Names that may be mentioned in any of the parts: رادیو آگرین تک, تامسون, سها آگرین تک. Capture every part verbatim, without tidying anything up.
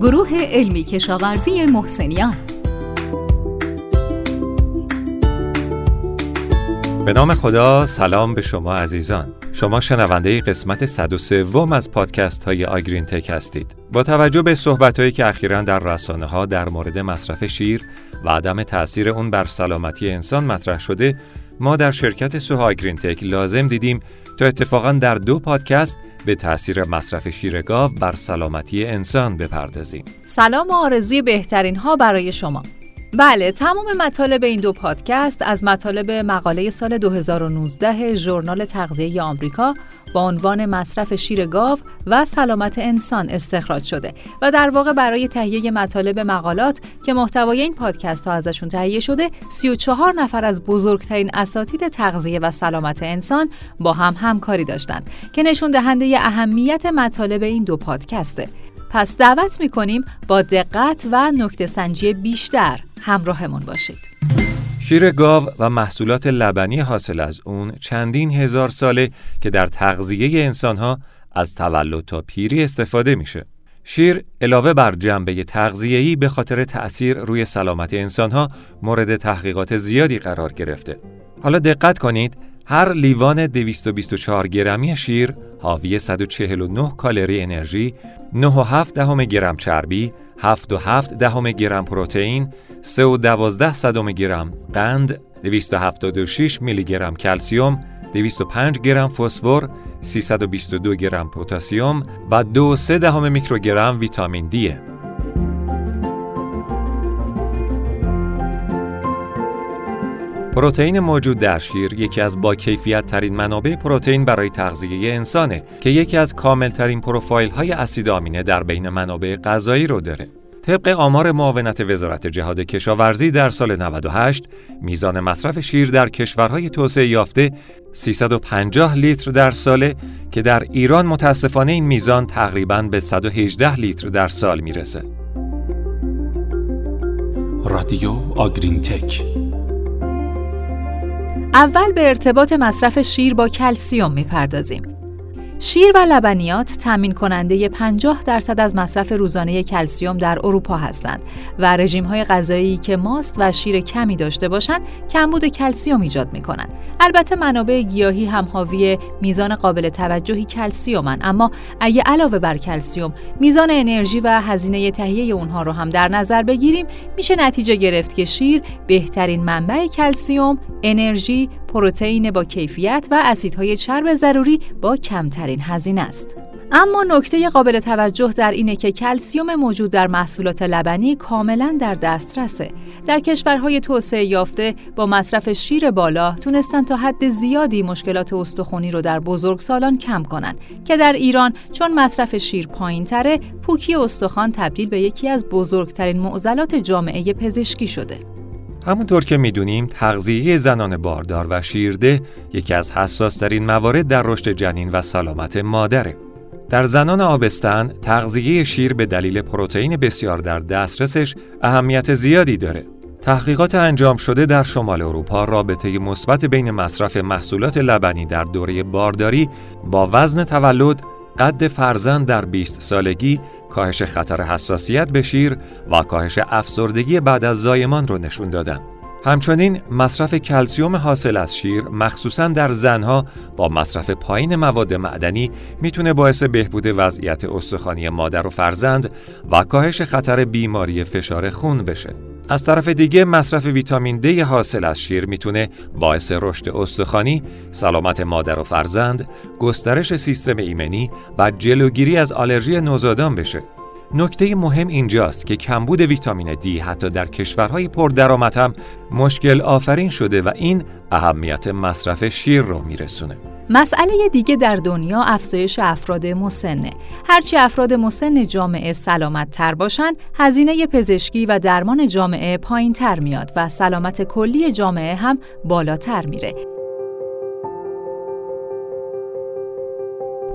گروه علمی کشاورزی محسنیان. به نام خدا، سلام به شما عزیزان. شما شنونده قسمت صد و سه از پادکست های آگرین تک هستید. با توجه به صحبت هایی که اخیراً در رسانه ها در مورد مصرف شیر و عدم تأثیر اون بر سلامتی انسان مطرح شده، ما در شرکت سها آگرین تک لازم دیدیم تا اتفاقاً در دو پادکست به تأثیر مصرف شیر گاو بر سلامتی انسان بپردازیم. سلام و آرزوی بهترین ها برای شما. بله، تمام مطالب این دو پادکست از مطالب مقاله سال دو هزار و نوزده ژورنال تغذیه آمریکا با عنوان مصرف شیر گاو و سلامت انسان استخراج شده و در واقع برای تهیه مطالب مقالات که محتوای این پادکست ها ازشون تهیه شده، سی و چهار نفر از بزرگترین اساتید تغذیه و سلامت انسان با هم همکاری داشتند که نشون دهنده اهمیت مطالب این دو پادکسته. پس دعوت می‌کنیم با دقت و نکته‌سنجی بیشتر همراهمون باشید. شیر گاو و محصولات لبنی حاصل از اون چندین هزار ساله که در تغذیه انسان‌ها از تولد تا پیری استفاده میشه. شیر علاوه بر جنبه تغذیه‌ای به خاطر تأثیر روی سلامت انسان‌ها مورد تحقیقات زیادی قرار گرفته. حالا دقت کنید، هر لیوان دویست و بیست و چهار گرمی شیر حاوی صد و چهل و نه کالری انرژی، نه و هفت دهم گرم چربی، هفت و هفت دهم گرم پروتئین، سه و دوازده صدم گرم قند، دویست و هفتاد و شش میلی گرم کلسیم، دویست و پنج گرم فسفر، سیصد و بیست و دو گرم پتاسیم و دو و سه دهم میکروگرم ویتامین دیه. پروتئین موجود در شیر یکی از با کیفیت ترین منابع پروتئین برای تغذیه انسانه که یکی از کامل ترین پروفایل های اسید آمینه در بین منابع غذایی رو داره. طبق آمار معاونت وزارت جهاد کشاورزی در سال نود و هشت، میزان مصرف شیر در کشورهای توسعه یافته سیصد و پنجاه لیتر در ساله که در ایران متاسفانه این میزان تقریباً به صد و هجده لیتر در سال میرسه. رادیو آگرین تک. اول به ارتباط مصرف شیر با کلسیم میپردازیم. شیر و لبنیات تامین کننده پنجاه درصد از مصرف روزانه کلسیم در اروپا هستند و رژیم‌های غذایی که ماست و شیر کمی داشته باشند کمبود کلسیم ایجاد می‌کنند. البته منابع گیاهی هم حاوی میزان قابل توجهی کلسیم‌اند، اما اگه علاوه بر کلسیم میزان انرژی و هزینه تهیه اونها رو هم در نظر بگیریم، میشه نتیجه گرفت که شیر بهترین منبع کلسیم، انرژی، پروتئین با کیفیت و اسیدهای چرب ضروری با کمترین هزینه است. اما نکته قابل توجه در اینه که کلسیم موجود در محصولات لبنی کاملاً در دسترسه. در کشورهای توسعه یافته با مصرف شیر بالا تونستن تا حد زیادی مشکلات استخوانی رو در بزرگسالان کم کنن که در ایران چون مصرف شیر پایین‌تره، پوکی استخوان تبدیل به یکی از بزرگترین معضلات جامعه پزشکی شده. همونطور که میدونیم، تغذیه زنان باردار و شیرده یکی از حساس‌ترین موارد در رشد جنین و سلامت مادره. در زنان آبستن، تغذیه شیر به دلیل پروتئین بسیار در دسترسش اهمیت زیادی داره. تحقیقات انجام شده در شمال اروپا رابطه مثبت بین مصرف محصولات لبنی در دوره بارداری با وزن تولد، قد فرزند در بیست سالگی، کاهش خطر حساسیت به شیر و کاهش افسردگی بعد از زایمان رو نشون دادن. همچنین مصرف کلسیم حاصل از شیر مخصوصاً در زنها با مصرف پایین مواد معدنی میتونه باعث بهبود وضعیت استخوانی مادر و فرزند و کاهش خطر بیماری فشار خون بشه. از طرف دیگه مصرف ویتامین دی حاصل از شیر میتونه باعث رشد استخوانی، سلامت مادر و فرزند، گسترش سیستم ایمنی و جلوگیری از آلرژی نوزادان بشه. نکته مهم اینجاست که کمبود ویتامین دی حتی در کشورهای پردرآمد هم مشکل آفرین شده و این اهمیت مصرف شیر رو میرسونه. مسئله دیگه در دنیا افزایش افراد مسنه. هرچی افراد مسن جامعه سلامت تر باشن، هزینه پزشکی و درمان جامعه پایین تر میاد و سلامت کلی جامعه هم بالاتر میره.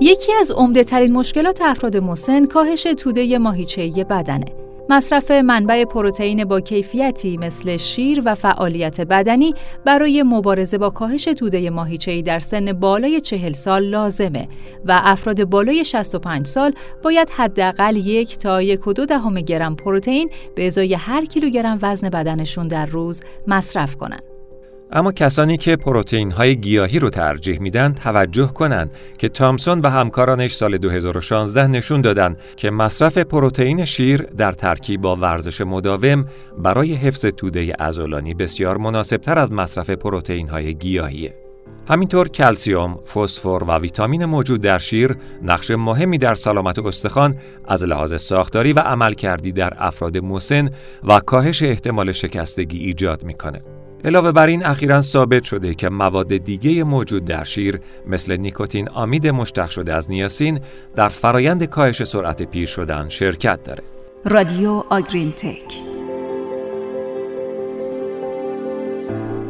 یکی از عمده‌ترین مشکلات افراد مسن کاهش توده ماهیچه‌ای بدنه. مصرف منبع پروتئین با کیفیتی مثل شیر و فعالیت بدنی برای مبارزه با کاهش توده ماهیچه‌ای در سن بالای چهل سال لازمه و افراد بالای شصت و پنج سال باید حداقل یک تا یک و دو دهم گرم پروتئین به ازای هر کیلوگرم وزن بدنشون در روز مصرف کنن. اما کسانی که پروتئین‌های گیاهی رو ترجیح میدن توجه کنن که تامسون و همکارانش سال دو هزار و شانزده نشون دادن که مصرف پروتئین شیر در ترکیب با ورزش مداوم برای حفظ توده عضلانی بسیار مناسبتر از مصرف پروتئین‌های گیاهیه. همینطور کلسیم، فسفر و ویتامین موجود در شیر نقش مهمی در سلامت استخوان از لحاظ ساختاری و عملکردی در افراد مسن و کاهش احتمال شکستگی ایجاد میکنه. علاوه بر این اخیراً ثابت شده که مواد دیگه موجود در شیر مثل نیکوتین آمید مشتق شده از نیاسین در فرایند کاهش سرعت پیر شدن شرکت داره. رادیو آگرین تک.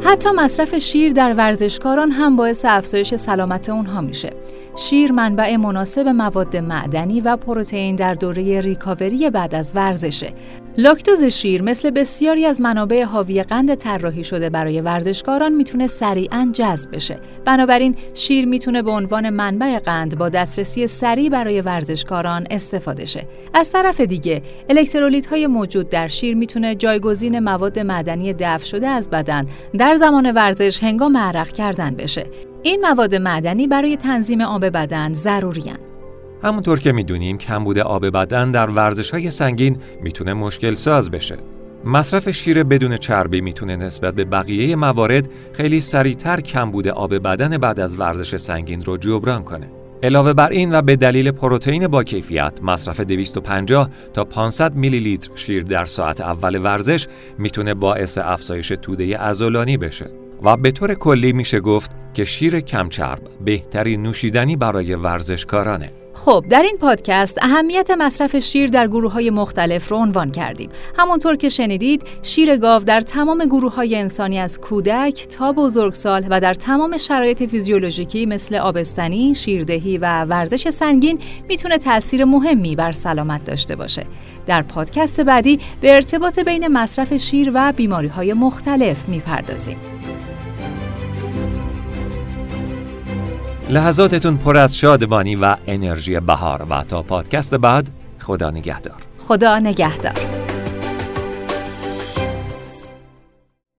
حتی مصرف شیر در ورزشکاران هم باعث افزایش سلامت اونها میشه. شیر منبع مناسب مواد معدنی و پروتئین در دوره ریکاوری بعد از ورزشه. لاکتوز شیر مثل بسیاری از منابع حاوی قند طراحی شده برای ورزشکاران میتونه سریعاً جذب بشه. بنابراین شیر میتونه به عنوان منبع قند با دسترسی سریع برای ورزشکاران استفاده شه. از طرف دیگه، الکترولیت‌های موجود در شیر میتونه جایگزین مواد معدنی دفع شده از بدن در زمان ورزش هنگام عرق کردن بشه. این مواد معدنی برای تنظیم آب بدن ضروری‌اند. همونطور که می‌دونیم کمبود آب بدن در ورزش‌های سنگین میتونه مشکل ساز بشه. مصرف شیر بدون چربی میتونه نسبت به بقیه موارد خیلی سریع‌تر کمبود آب بدن بعد از ورزش سنگین رو جبران کنه. علاوه بر این و به دلیل پروتئین با کیفیت، مصرف دویست و پنجاه تا پانصد میلی لیتر شیر در ساعت اول ورزش میتونه باعث افزایش توده عضلانی بشه. و به طور کلی میشه گفت که شیر کمچرب بهترین نوشیدنی برای ورزشکارانه. خب در این پادکست اهمیت مصرف شیر در گروه‌های مختلف رو عنوان کردیم. همونطور که شنیدید شیر گاو در تمام گروه‌های انسانی از کودک تا بزرگسال و در تمام شرایط فیزیولوژیکی مثل آبستنی، شیردهی و ورزش سنگین میتونه تأثیر مهمی بر سلامت داشته باشه. در پادکست بعدی به ارتباط بین مصرف شیر و بیماری‌های مختلف می‌پردازیم. لحظاتتون پر از شادمانی و انرژی بهار و تا پادکست بعد خدا نگهدار. خدا نگهدار.